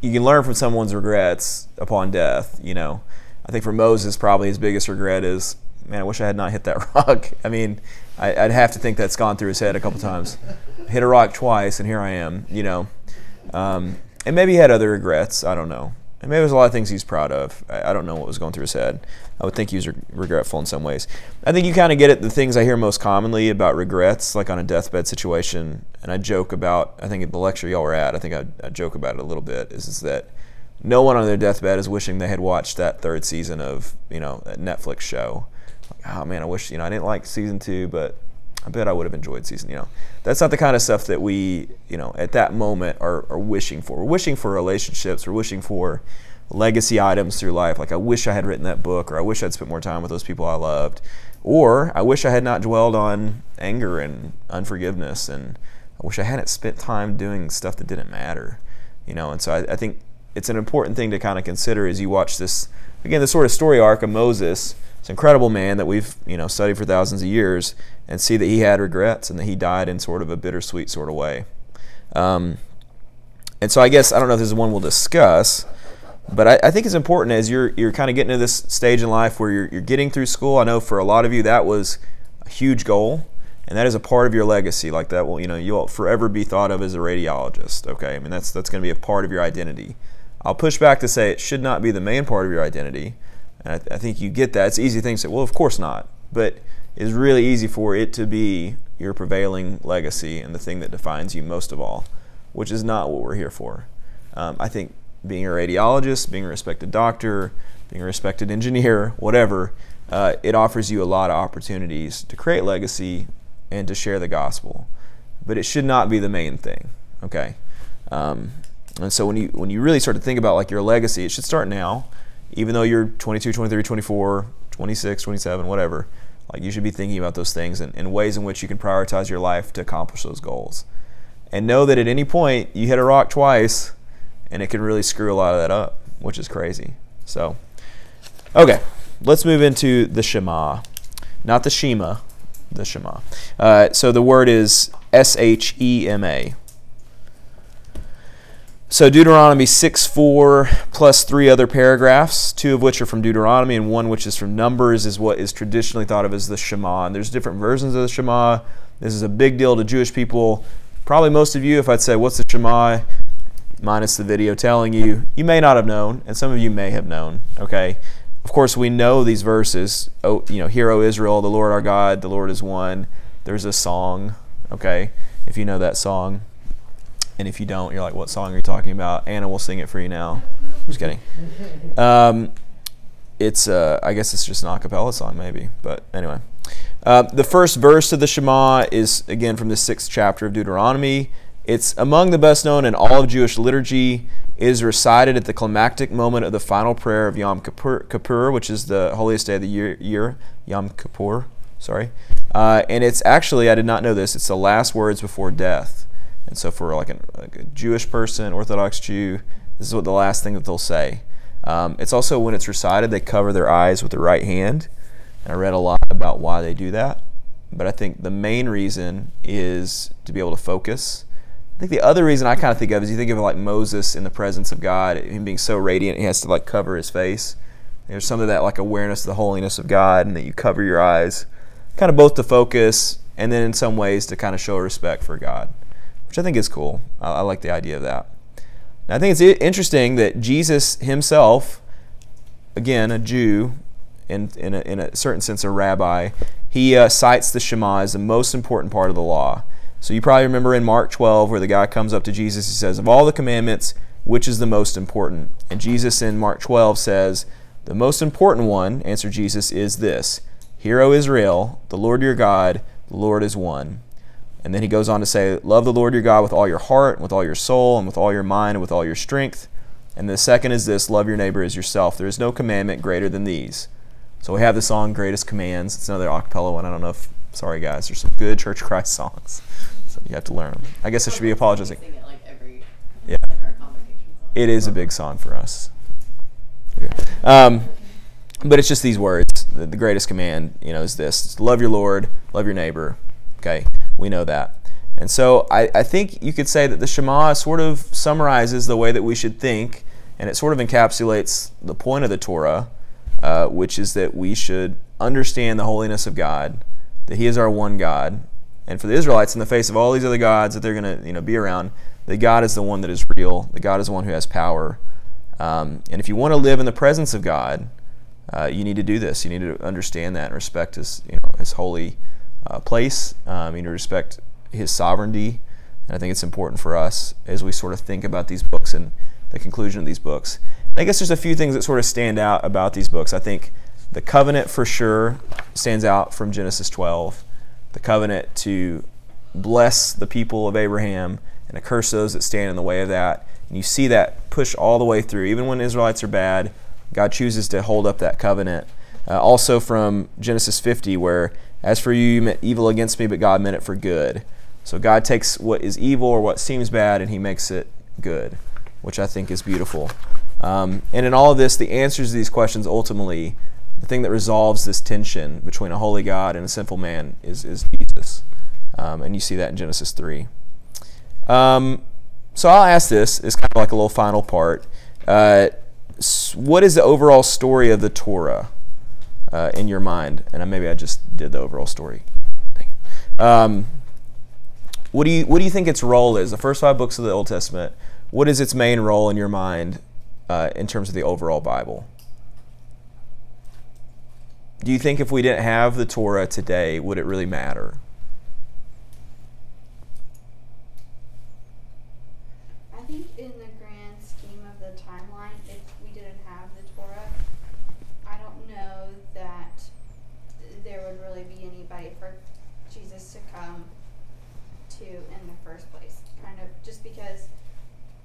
You can learn from someone's regrets upon death. You know, I think for Moses, probably his biggest regret is, man, I wish I had not hit that rock. I mean, I, I'd have to think that's gone through his head a couple times. Hit a rock twice, and here I am. You know, um, and maybe he had other regrets. I don't know. I mean, there's a lot of things he's proud of. I don't know what was going through his head. I would think he was re- regretful in some ways. I think you kind of get at the things I hear most commonly about regrets, like on a deathbed situation. And I joke about, I think at the lecture y'all were at, I think I, I joke about it a little bit, is, is that no one on their deathbed is wishing they had watched that third season of, you know, that Netflix show. Like, oh man, I wish, you know, I didn't like season two, but I bet I would have enjoyed season, you know. That's not the kind of stuff that we, you know, at that moment are, are wishing for. We're wishing for relationships. We're wishing for legacy items through life. Like, I wish I had written that book, or I wish I'd spent more time with those people I loved. Or I wish I had not dwelled on anger and unforgiveness. And I wish I hadn't spent time doing stuff that didn't matter, you know. And so I, I think it's an important thing to kind of consider as you watch this, again, this sort of story arc of Moses. It's an incredible man that we've, you know, studied for thousands of years, and see that he had regrets and that he died in sort of a bittersweet sort of way. Um, And so I guess, I don't know if this is one we'll discuss, but I, I think it's important as you're you're kind of getting to this stage in life where you're, you're getting through school. I know for a lot of you that was a huge goal, and that is a part of your legacy. Like that will, you know, you'll forever be thought of as a radiologist, okay? I mean, that's that's going to be a part of your identity. I'll push back to say it should not be the main part of your identity, and I, th- I think you get that. It's easy to think, say, well, of course not, but it's really easy for it to be your prevailing legacy and the thing that defines you most of all, which is not what we're here for. Um, I think being a radiologist, being a respected doctor, being a respected engineer, whatever, uh, it offers you a lot of opportunities to create legacy and to share the gospel. But it should not be the main thing, okay? Um, and so when you when you really start to think about like your legacy, it should start now, even though you're twenty-two, twenty-three, twenty-four, twenty-six, twenty-seven, whatever. Like you should be thinking about those things and, and ways in which you can prioritize your life to accomplish those goals. And know that at any point, you hit a rock twice, and it can really screw a lot of that up, which is crazy. So, okay, let's move into the Shema. Not the Shema, the Shema. Uh, so the word is S H E M A. So Deuteronomy six four plus three other paragraphs, two of which are from Deuteronomy and one which is from Numbers, is what is traditionally thought of as the Shema. And there's different versions of the Shema. This is a big deal to Jewish people. Probably most of you, if I'd say, what's the Shema? Minus the video telling you, you may not have known, and some of you may have known, okay? Of course, we know these verses. Oh, you know, hear, O Israel, the Lord our God, the Lord is one. There's a song, okay, if you know that song. And if you don't, you're like, what song are you talking about? Anna will sing it for you now. I'm just kidding. Um, it's, uh, I guess it's just an a cappella song maybe, but anyway. Uh, the first verse of the Shema is, again, from the sixth chapter of Deuteronomy. It's among the best known in all of Jewish liturgy. It is recited at the climactic moment of the final prayer of Yom Kippur, Kippur which is the holiest day of the year, year Yom Kippur, sorry. Uh, and it's actually, I did not know this, it's the last words before death. And so for like, an, like a Jewish person, Orthodox Jew, this is what the last thing that they'll say. Um, it's also when it's recited, they cover their eyes with the right hand. And I read a lot about why they do that. But I think the main reason is to be able to focus. I think the other reason I kind of think of is you think of like Moses in the presence of God, him being so radiant, he has to like cover his face. There's some of that like awareness of the holiness of God and that you cover your eyes, kind of both to focus and then in some ways to kind of show respect for God, which I think is cool. I, I like the idea of that. And I think it's interesting that Jesus himself, again, a Jew, In, in, a, in a certain sense, a rabbi, he uh, cites the Shema as the most important part of the law. So you probably remember in Mark twelve where the guy comes up to Jesus, he says, of all the commandments, which is the most important? And Jesus in Mark twelve says, the most important one, answered Jesus, is this, hear, O Israel, the Lord your God, the Lord is one. And then he goes on to say, love the Lord your God with all your heart, and with all your soul, and with all your mind, and with all your strength. And the second is this, love your neighbor as yourself. There is no commandment greater than these. So we have the song, Greatest Commands. It's another a cappella one. I don't know if, sorry guys, there's some good Church of Christ songs. So you have to learn them. I guess I should be apologizing. We sing it like every, yeah. Like our congregation song. It is a big song for us. Yeah. Um, but it's just these words. The, the greatest command, you know, is this. It's love your Lord, love your neighbor. Okay, we know that. And so I, I think you could say that the Shema sort of summarizes the way that we should think, and it sort of encapsulates the point of the Torah, Uh, which is that we should understand the holiness of God, that He is our one God, and for the Israelites, in the face of all these other gods that they're going to, you know, be around, that God is the one that is real, that God is the one who has power. Um, and if you want to live in the presence of God, uh, you need to do this. You need to understand that and respect His, you know, His holy uh, place. Um, you need to respect His sovereignty, and I think it's important for us as we sort of think about these books and the conclusion of these books. I guess there's a few things that sort of stand out about these books. I think the covenant for sure stands out from Genesis twelve. The covenant to bless the people of Abraham and to curse those that stand in the way of that. And you see that push all the way through. Even when the Israelites are bad, God chooses to hold up that covenant. Uh, also from Genesis fifty, where, as for you, you meant evil against me, but God meant it for good. So God takes what is evil or what seems bad and He makes it good, which I think is beautiful. Um, and in all of this, the answers to these questions, ultimately, the thing that resolves this tension between a holy God and a sinful man is, is Jesus. Um, and you see that in Genesis three. Um, So I'll ask this. It's kind of like a little final part. Uh, what is the overall story of the Torah uh, in your mind? And maybe I just did the overall story. Dang it. Um, what do you what do you think its role is? The first five books of the Old Testament. What is its main role in your mind uh, in terms of the overall Bible? Do you think if we didn't have the Torah today, would it really matter? I think in the grand scheme of the timeline, if we didn't have the Torah, I don't know that there would really be anybody for Jesus to come to in the first place. Kind of just because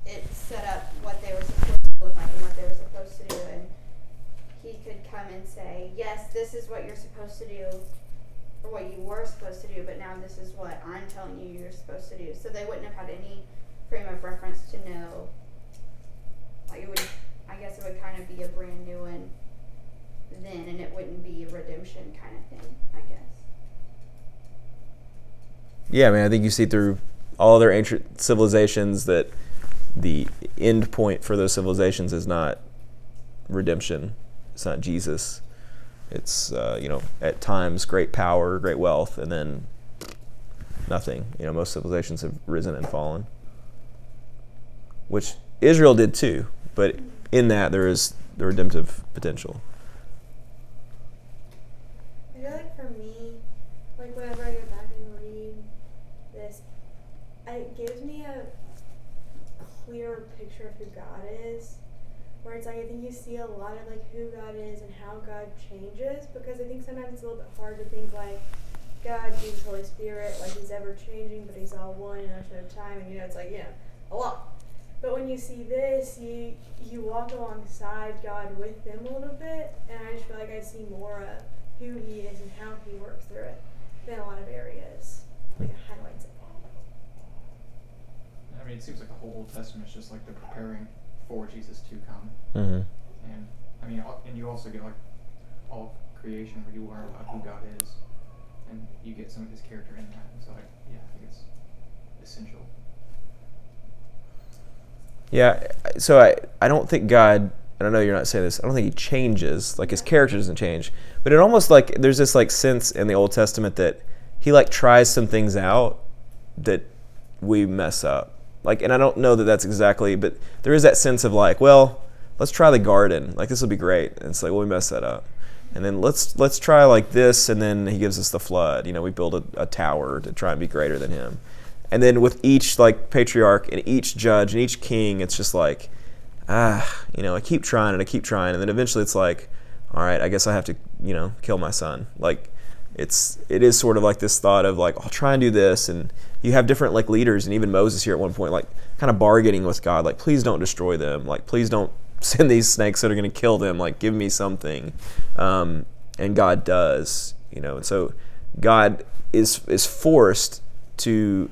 it set up what they were supposed to look like and what they were supposed to do, and he could come and say, yes, this is what you're supposed to do, or what you were supposed to do, but now this is what I'm telling you you're supposed to do. So they wouldn't have had any frame of reference to know. Like it would, I guess it would kind of be a brand new one then, and it wouldn't be a redemption kind of thing, I guess. Yeah, I mean, I think you see through all their ancient civilizations that the end point for those civilizations is not redemption. It's not Jesus. It's, uh, you know, at times great power, great wealth, and then nothing. You know, most civilizations have risen and fallen, which Israel did too. But in that, there is the redemptive potential. I feel like for me, like whenever I go back and read this, it gives me a clearer picture of who God is, where it's like I think you see a lot of like who God is and how God changes, because I think sometimes it's a little bit hard to think like God, Jesus, Holy Spirit, like he's ever changing, but he's all one and at a time, and you know it's like, you know, a lot. But when you see this, you you walk alongside God with them a little bit, and I just feel like I see more of who he is and how he works through it than a lot of areas. Like it highlights it. I mean, it seems like the whole Old Testament is just like they're preparing for Jesus to come. Mm-hmm. And I mean, and you also get like all creation where you learn about who God is, and you get some of his character in that. And so, like, yeah, I think it's essential. Yeah, so I, I don't think God, and I know you're not saying this, I don't think he changes, like his character doesn't change, but it almost like there's this like sense in the Old Testament that he like tries some things out that we mess up. Like, and I don't know that that's exactly, but there is that sense of like, well, let's try the garden. Like, this will be great. And it's like, well, we messed that up. And then let's let's try like this, and then he gives us the flood. You know, we build a, a tower to try and be greater than him. And then with each, like, patriarch and each judge and each king, it's just like, ah, you know, I keep trying and I keep trying. And then eventually it's like, all right, I guess I have to, you know, kill my son. Like, it's it is sort of like this thought of like, I'll try and do this, and you have different like leaders, and even Moses here at one point like kind of bargaining with God, like, please don't destroy them, like, please don't send these snakes that are going to kill them, like, give me something, um, and God does, you know. And so God is is forced to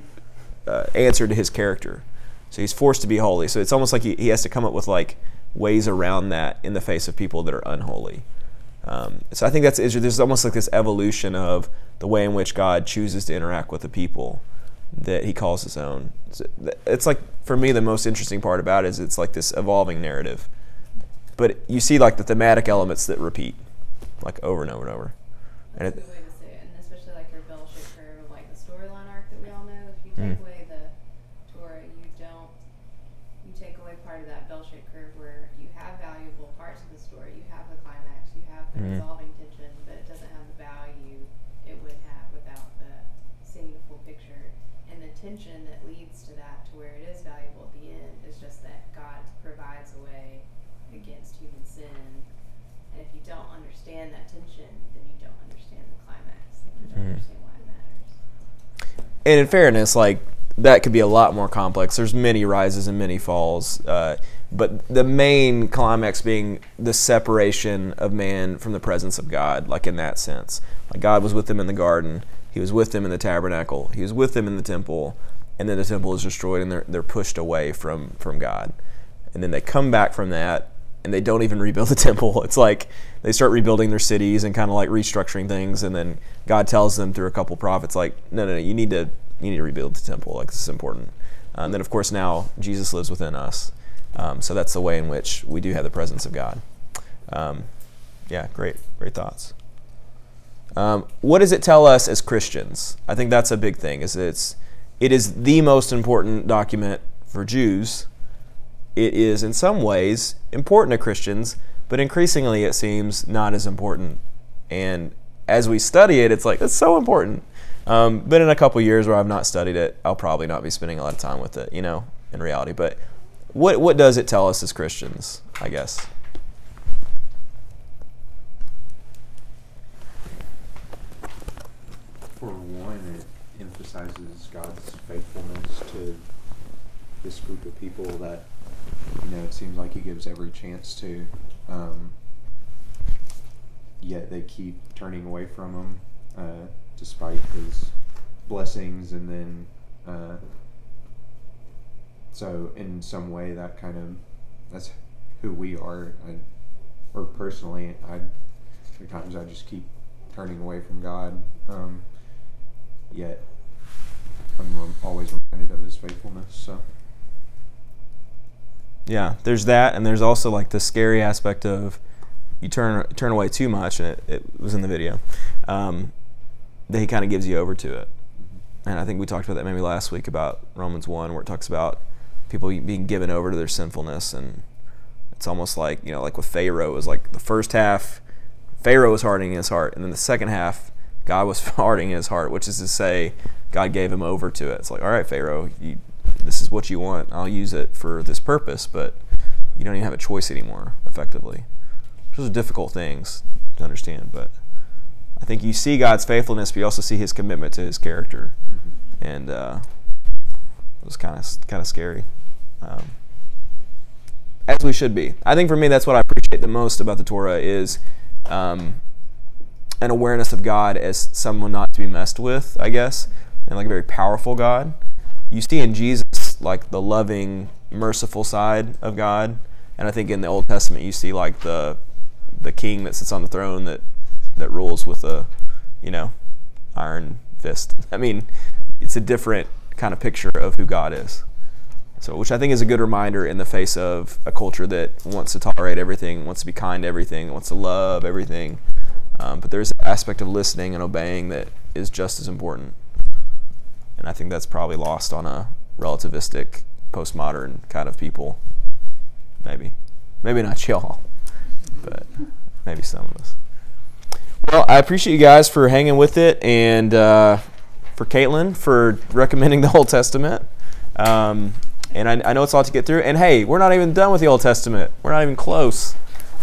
uh, answer to his character, so he's forced to be holy. So it's almost like he, he has to come up with like ways around that in the face of people that are unholy. Um, so I think that's there's almost like this evolution of the way in which God chooses to interact with the people that he calls his own. It's like, for me, the most interesting part about it is it's like this evolving narrative. But you see like the thematic elements that repeat like over and over and over. That's and it, a good way to say it, and especially like your bell-shaped curve of like the storyline arc that we all know. If you take mm-hmm. away the Torah, you don't, you take away part of that bell-shaped curve where you have valuable parts of the story, you have the climax, you have the mm-hmm. resolving tension, but it doesn't have the value it would have without the seeing the full picture. And the tension that leads to that, to where it is valuable at the end, is just that God provides a way against human sin. And if you don't understand that tension, then you don't understand the climax. You don't mm-hmm. understand why it matters. And in fairness, like, that could be a lot more complex. There's many rises and many falls. Uh, but the main climax being the separation of man from the presence of God, like in that sense. Like God was with them in the garden. He was with them in the tabernacle. He was with them in the temple. And then the temple is destroyed, and they're, they're pushed away from, from God. And then they come back from that, and they don't even rebuild the temple. It's like they start rebuilding their cities and kind of like restructuring things. And then God tells them through a couple prophets, like, no, no, no, you need to... you need to rebuild the temple, like, this is important. And then, of course, now Jesus lives within us. Um, so that's the way in which we do have the presence of God. Um, yeah, great, great thoughts. Um, what does it tell us as Christians? I think that's a big thing. Is it's it is the most important document for Jews. It is in some ways important to Christians, but increasingly it seems not as important. And as we study it, it's like, that's so important. Um, but in a couple years where I've not studied it, I'll probably not be spending a lot of time with it, you know, in reality. But what what does it tell us as Christians, I guess? For one, it emphasizes God's faithfulness to this group of people that, you know, it seems like he gives every chance to, um, yet they keep turning away from him. Uh, despite his blessings, and then uh, so in some way that kind of that's who we are. I, or personally I sometimes I just keep turning away from God, um, yet I'm always reminded of his faithfulness. So yeah, there's that, and there's also like the scary aspect of you turn turn away too much, and it, it was in the video, um, that he kind of gives you over to it. And I think we talked about that maybe last week about Romans one, where it talks about people being given over to their sinfulness. And it's almost like, you know, like with Pharaoh, it was like the first half, Pharaoh was hardening his heart, and then the second half, God was hardening his heart, which is to say, God gave him over to it. It's like, all right, Pharaoh, you, this is what you want. I'll use it for this purpose, but you don't even have a choice anymore, effectively. Those are difficult things to understand, but I think you see God's faithfulness, but you also see his commitment to his character. Mm-hmm. And uh, it was kind of kind of scary, um, as we should be. I think for me, that's what I appreciate the most about the Torah is um, an awareness of God as someone not to be messed with, I guess, and like a very powerful God. You see in Jesus like the loving, merciful side of God, and I think in the Old Testament you see like the the king that sits on the throne that that rules with a, you know, iron fist. I mean, it's a different kind of picture of who God is. So, which I think is a good reminder in the face of a culture that wants to tolerate everything, wants to be kind to everything, wants to love everything. Um, but there's an aspect of listening and obeying that is just as important. And I think that's probably lost on a relativistic, postmodern kind of people. Maybe. Maybe not y'all, but maybe some of us. Well, I appreciate you guys for hanging with it, and uh, for Caitlin for recommending the Old Testament. Um, and I, I know it's a lot to get through. And hey, we're not even done with the Old Testament. We're not even close.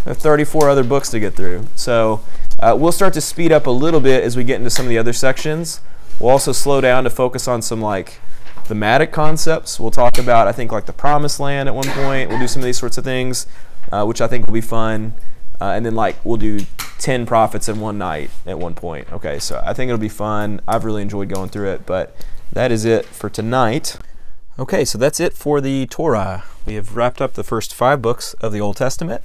We have thirty-four other books to get through. So uh, we'll start to speed up a little bit as we get into some of the other sections. We'll also slow down to focus on some like thematic concepts. We'll talk about, I think, like the Promised Land at one point. We'll do some of these sorts of things, uh, which I think will be fun. Uh, and then, like, we'll do ten prophets in one night at one point. Okay, so I think it'll be fun. I've really enjoyed going through it, but that is it for tonight. Okay, so that's it for the Torah. We have wrapped up the first five books of the Old Testament.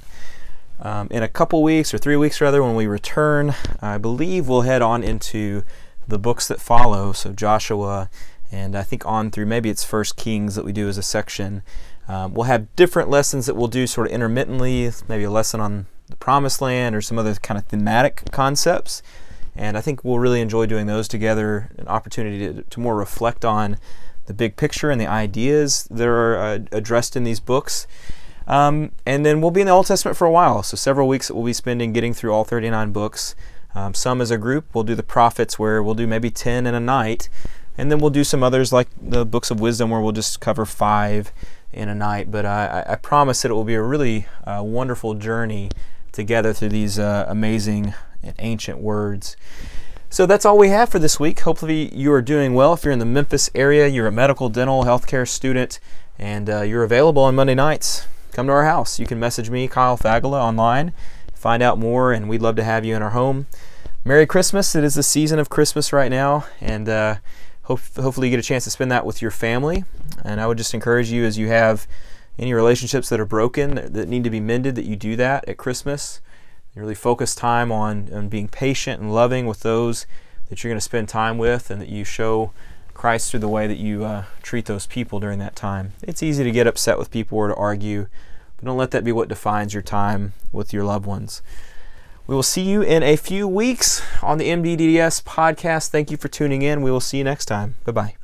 Um, in a couple weeks, or three weeks rather, when we return, I believe we'll head on into the books that follow, so Joshua, and I think on through maybe it's First Kings that we do as a section. Um, we'll have different lessons that we'll do sort of intermittently, maybe a lesson on the Promised Land or some other kind of thematic concepts, and I think we'll really enjoy doing those together, an opportunity to, to more reflect on the big picture and the ideas that are uh, addressed in these books. Um, and then we'll be in the Old Testament for a while, so several weeks that we'll be spending getting through all thirty-nine books. Um, some as a group. We'll do the prophets where we'll do maybe ten in a night, and then we'll do some others like the books of wisdom where we'll just cover five in a night. But I, I promise that it will be a really uh, wonderful journey together through these uh, amazing and ancient words. So that's all we have for this week. Hopefully you are doing well. If you're in the Memphis area, you're a medical, dental, healthcare student, and uh, you're available on Monday nights, come to our house. You can message me, Kyle Fagala, online, find out more, and we'd love to have you in our home. Merry Christmas. It is the season of Christmas right now, and uh, hope, hopefully you get a chance to spend that with your family. And I would just encourage you, as you have any relationships that are broken, that need to be mended, that you do that at Christmas. You really focus time on, on being patient and loving with those that you're going to spend time with, and that you show Christ through the way that you uh, treat those people during that time. It's easy to get upset with people or to argue, but don't let that be what defines your time with your loved ones. We will see you in a few weeks on the M D D D S podcast. Thank you for tuning in. We will see you next time. Bye-bye.